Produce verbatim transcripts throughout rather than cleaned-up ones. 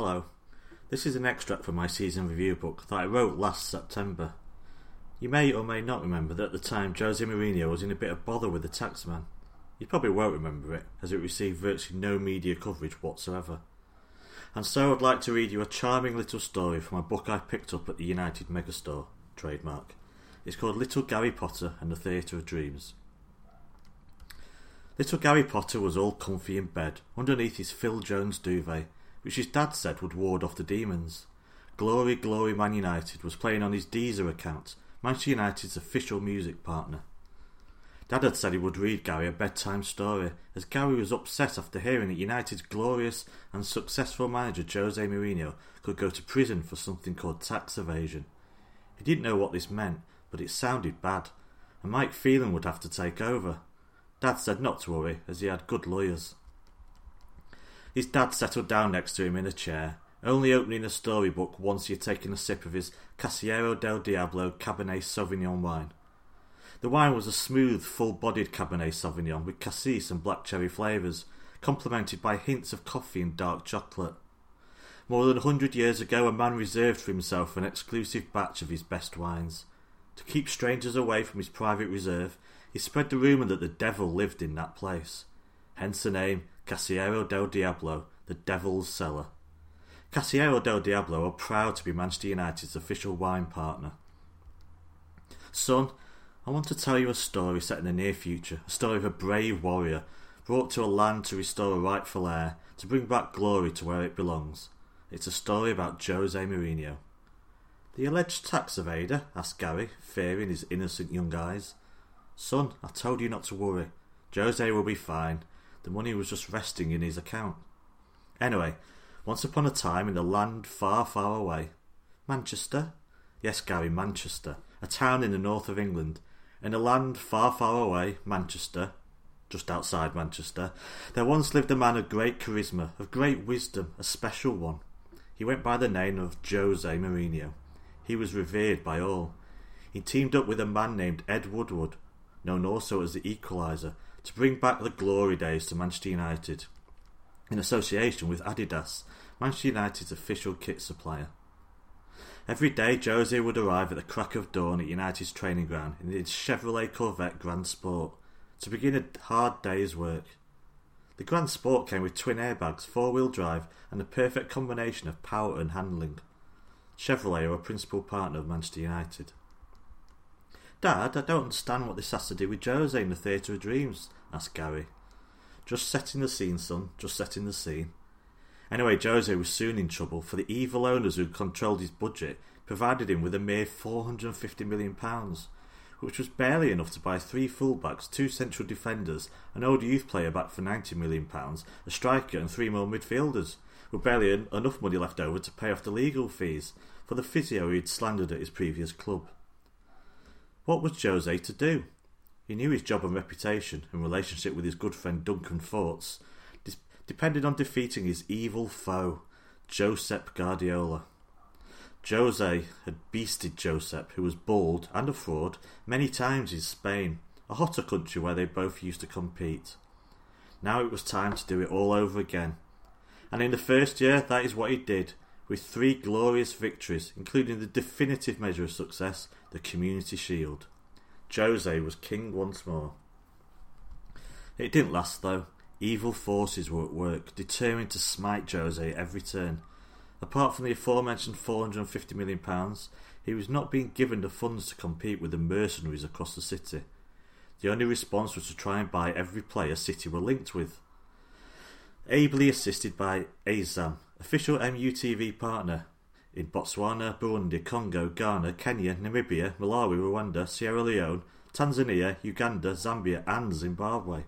Hello. This is an extract from my season review book that I wrote last September. You may or may not remember that at the time José Mourinho was in a bit of bother with the taxman. You probably won't remember it, as it received virtually no media coverage whatsoever. And so I'd like to read you a charming little story from a book I picked up at the United Megastore, trademark. It's called Little Gary Potter and the Theatre of Dreams. Little Gary Potter was all comfy in bed, underneath his Phil Jones duvet, which his dad said would ward off the demons. Glory, Glory Man United was playing on his Deezer account, Manchester United's official music partner. Dad had said he would read Gary a bedtime story, as Gary was upset after hearing that United's glorious and successful manager Jose Mourinho could go to prison for something called tax evasion. He didn't know what this meant, but it sounded bad, and Mike Phelan would have to take over. Dad said not to worry, as he had good lawyers. His dad settled down next to him in a chair, only opening a storybook once he had taken a sip of his Casillero del Diablo Cabernet Sauvignon wine. The wine was a smooth, full-bodied Cabernet Sauvignon with cassis and black cherry flavours, complemented by hints of coffee and dark chocolate. More than a hundred years ago, a man reserved for himself an exclusive batch of his best wines. To keep strangers away from his private reserve, he spread the rumour that the devil lived in that place. Hence the name Casillero del Diablo, the Devil's Cellar. Casillero del Diablo are proud to be Manchester United's official wine partner. Son, I want to tell you a story set in the near future, a story of a brave warrior, brought to a land to restore a rightful heir, to bring back glory to where it belongs. It's a story about Jose Mourinho. The alleged tax evader? Asked Gary, fear in his innocent young eyes. Son, I told you not to worry. Jose will be fine. The money was just resting in his account. Anyway, once upon a time in a land far, far away. Manchester? Yes, Gary, Manchester, a town in the north of England. In a land far, far away, Manchester, just outside Manchester, there once lived a man of great charisma, of great wisdom, a special one. He went by the name of Jose Mourinho. He was revered by all. He teamed up with a man named Ed Woodward, known also as the Equaliser, to bring back the glory days to Manchester United, in association with Adidas, Manchester United's official kit supplier. Every day, Jose would arrive at the crack of dawn at United's training ground in his Chevrolet Corvette Grand Sport to begin a hard day's work. The Grand Sport came with twin airbags, four-wheel drive and the perfect combination of power and handling. Chevrolet are a principal partner of Manchester United. Dad, I don't understand what this has to do with Jose in the Theatre of Dreams, asked Gary. Just setting the scene, son, just setting the scene. Anyway, Jose was soon in trouble, for the evil owners who controlled his budget provided him with a mere four hundred fifty million pounds, which was barely enough to buy three fullbacks, two central defenders, an old youth player back for ninety million pounds, a striker and three more midfielders, with barely en- enough money left over to pay off the legal fees for the physio he had slandered at his previous club. What was Jose to do? He knew his job and reputation and relationship with his good friend Duncan Forts depended on defeating his evil foe, Josep Guardiola. Jose had beasted Josep, who was bald and a fraud, many times in Spain, a hotter country where they both used to compete. Now it was time to do it all over again. And in the first year, that is what he did, with three glorious victories, including the definitive measure of success, the Community Shield. Jose was king once more. It didn't last, though. Evil forces were at work, determined to smite Jose at every turn. Apart from the aforementioned four hundred fifty million pounds, he was not being given the funds to compete with the mercenaries across the city. The only response was to try and buy every player City were linked with. Ably assisted by Azam, official M U T V partner, in Botswana, Burundi, Congo, Ghana, Kenya, Namibia, Malawi, Rwanda, Sierra Leone, Tanzania, Uganda, Zambia and Zimbabwe.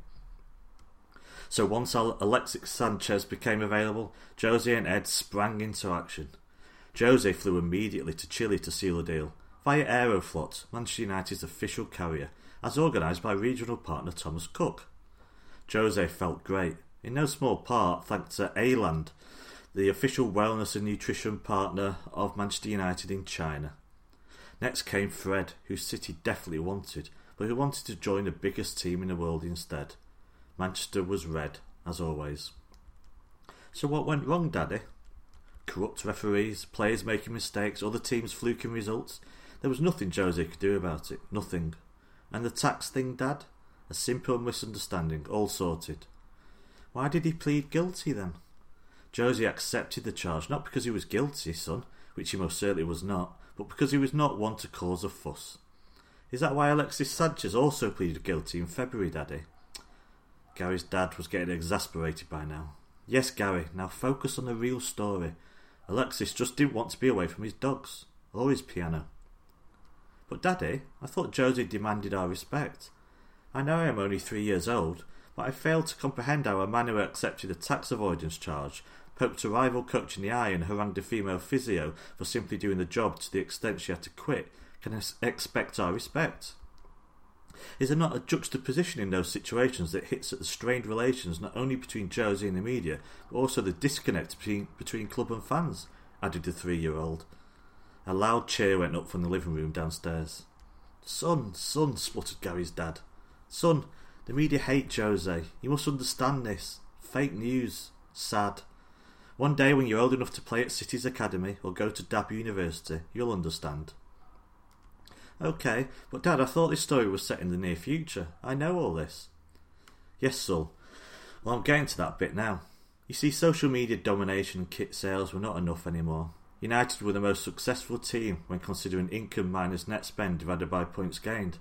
So once Alexis Sanchez became available, Jose and Ed sprang into action. Jose flew immediately to Chile to seal the deal, via Aeroflot, Manchester United's official carrier, as organised by regional partner Thomas Cook. Jose felt great, in no small part thanks to A-Land, the official wellness and nutrition partner of Manchester United in China. Next came Fred, who City definitely wanted, but who wanted to join the biggest team in the world instead. Manchester was red, as always. So what went wrong, Daddy? corrupt referees, players making mistakes, other teams fluking results. There was nothing Jose could do about it, nothing. And the tax thing, Dad? A simple misunderstanding, all sorted. Why did he plead guilty then? Jose accepted the charge, not because he was guilty, son, which he most certainly was not, but because he was not one to cause a fuss. Is that why Alexis Sanchez also pleaded guilty in February, Daddy? Gary's dad was getting exasperated by now. Yes, Gary, now focus on the real story. Alexis just didn't want to be away from his dogs, or his piano. But Daddy, I thought Jose demanded our respect. I know I am only three years old, but I failed to comprehend how a man who accepted a tax avoidance charge, poked a rival coach in the eye and harangued a female physio for simply doing the job to the extent she had to quit, can expect our respect. Is there not a juxtaposition in those situations that hits at the strained relations not only between Jose and the media, but also the disconnect between, between club and fans? Added the three-year-old. A loud cheer went up from the living room downstairs. Son, son, spluttered Gary's dad. Son, the media hate Jose. You must understand this. Fake news. Sad. One day when you're old enough to play at City's Academy or go to Dab University, you'll understand. Okay, but Dad, I thought this story was set in the near future. I know all this. Yes, son. Well, I'm getting to that bit now. You see, social media domination and kit sales were not enough anymore. United were the most successful team when considering income minus net spend divided by points gained,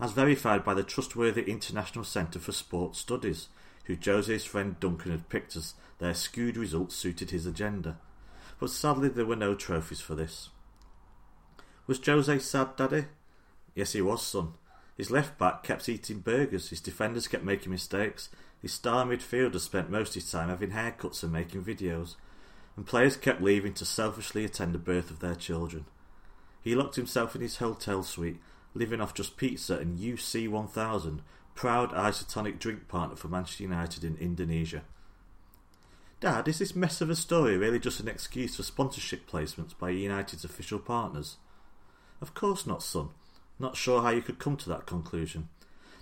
as verified by the trustworthy International Centre for Sports Studies, who Jose's friend Duncan had picked as their skewed results suited his agenda. But sadly, there were no trophies for this. Was Jose sad, Daddy? Yes, he was, son. His left-back kept eating burgers, his defenders kept making mistakes, his star midfielder spent most of his time having haircuts and making videos, and players kept leaving to selfishly attend the birth of their children. He locked himself in his hotel suite, living off just pizza and U C one thousand, proud isotonic drink partner for Manchester United in Indonesia. Dad, is this mess of a story really just an excuse for sponsorship placements by United's official partners? Of course not, son. Not sure how you could come to that conclusion.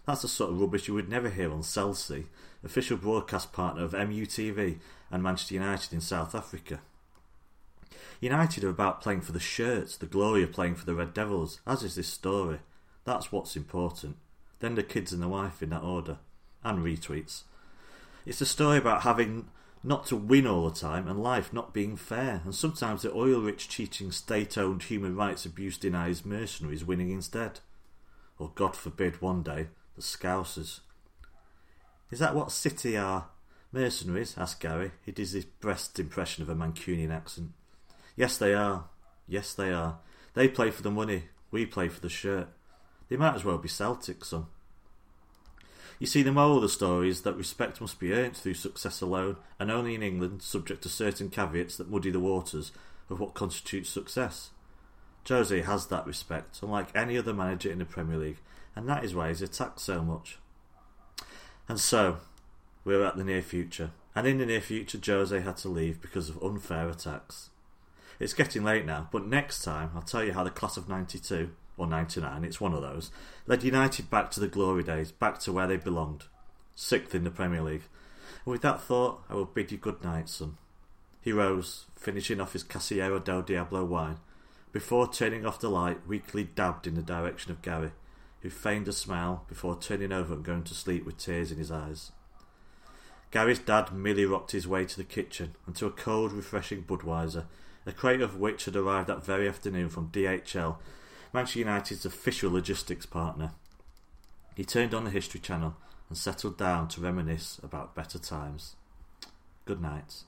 That's the sort of rubbish you would never hear on Chelsea, official broadcast partner of M U T V and Manchester United in South Africa. United are about playing for the shirts, the glory of playing for the Red Devils, as is this story. That's what's important. Then the kids and the wife in that order. And retweets. It's a story about having not to win all the time, and life not being fair, and sometimes the oil-rich, cheating, state-owned human rights abuse denies mercenaries winning instead. Or, God forbid, one day, the Scousers. Is that what City are? Mercenaries, asked Gary. He did his best impression of a Mancunian accent. Yes, they are. Yes, they are. They play for the money. We play for the shirt. They might as well be Celtic, son. You see, the moral of the story is that respect must be earned through success alone, and only in England, subject to certain caveats that muddy the waters of what constitutes success. Jose has that respect, unlike any other manager in the Premier League, and that is why he's attacked so much. And so, we're at the near future, and in the near future Jose had to leave because of unfair attacks. It's getting late now, but next time I'll tell you how the class of ninety-two... or ninety-nine, it's one of those, led United back to the glory days, back to where they belonged, sixth in the Premier League. And with that thought, I will bid you good night, son. He rose, finishing off his Casillero del Diablo wine, before turning off the light, weakly dabbed in the direction of Gary, who feigned a smile before turning over and going to sleep with tears in his eyes. Gary's dad merely rocked his way to the kitchen and to a cold, refreshing Budweiser, a crate of which had arrived that very afternoon from D H L, Manchester United's official logistics partner. He turned on the History Channel and settled down to reminisce about better times. Good night.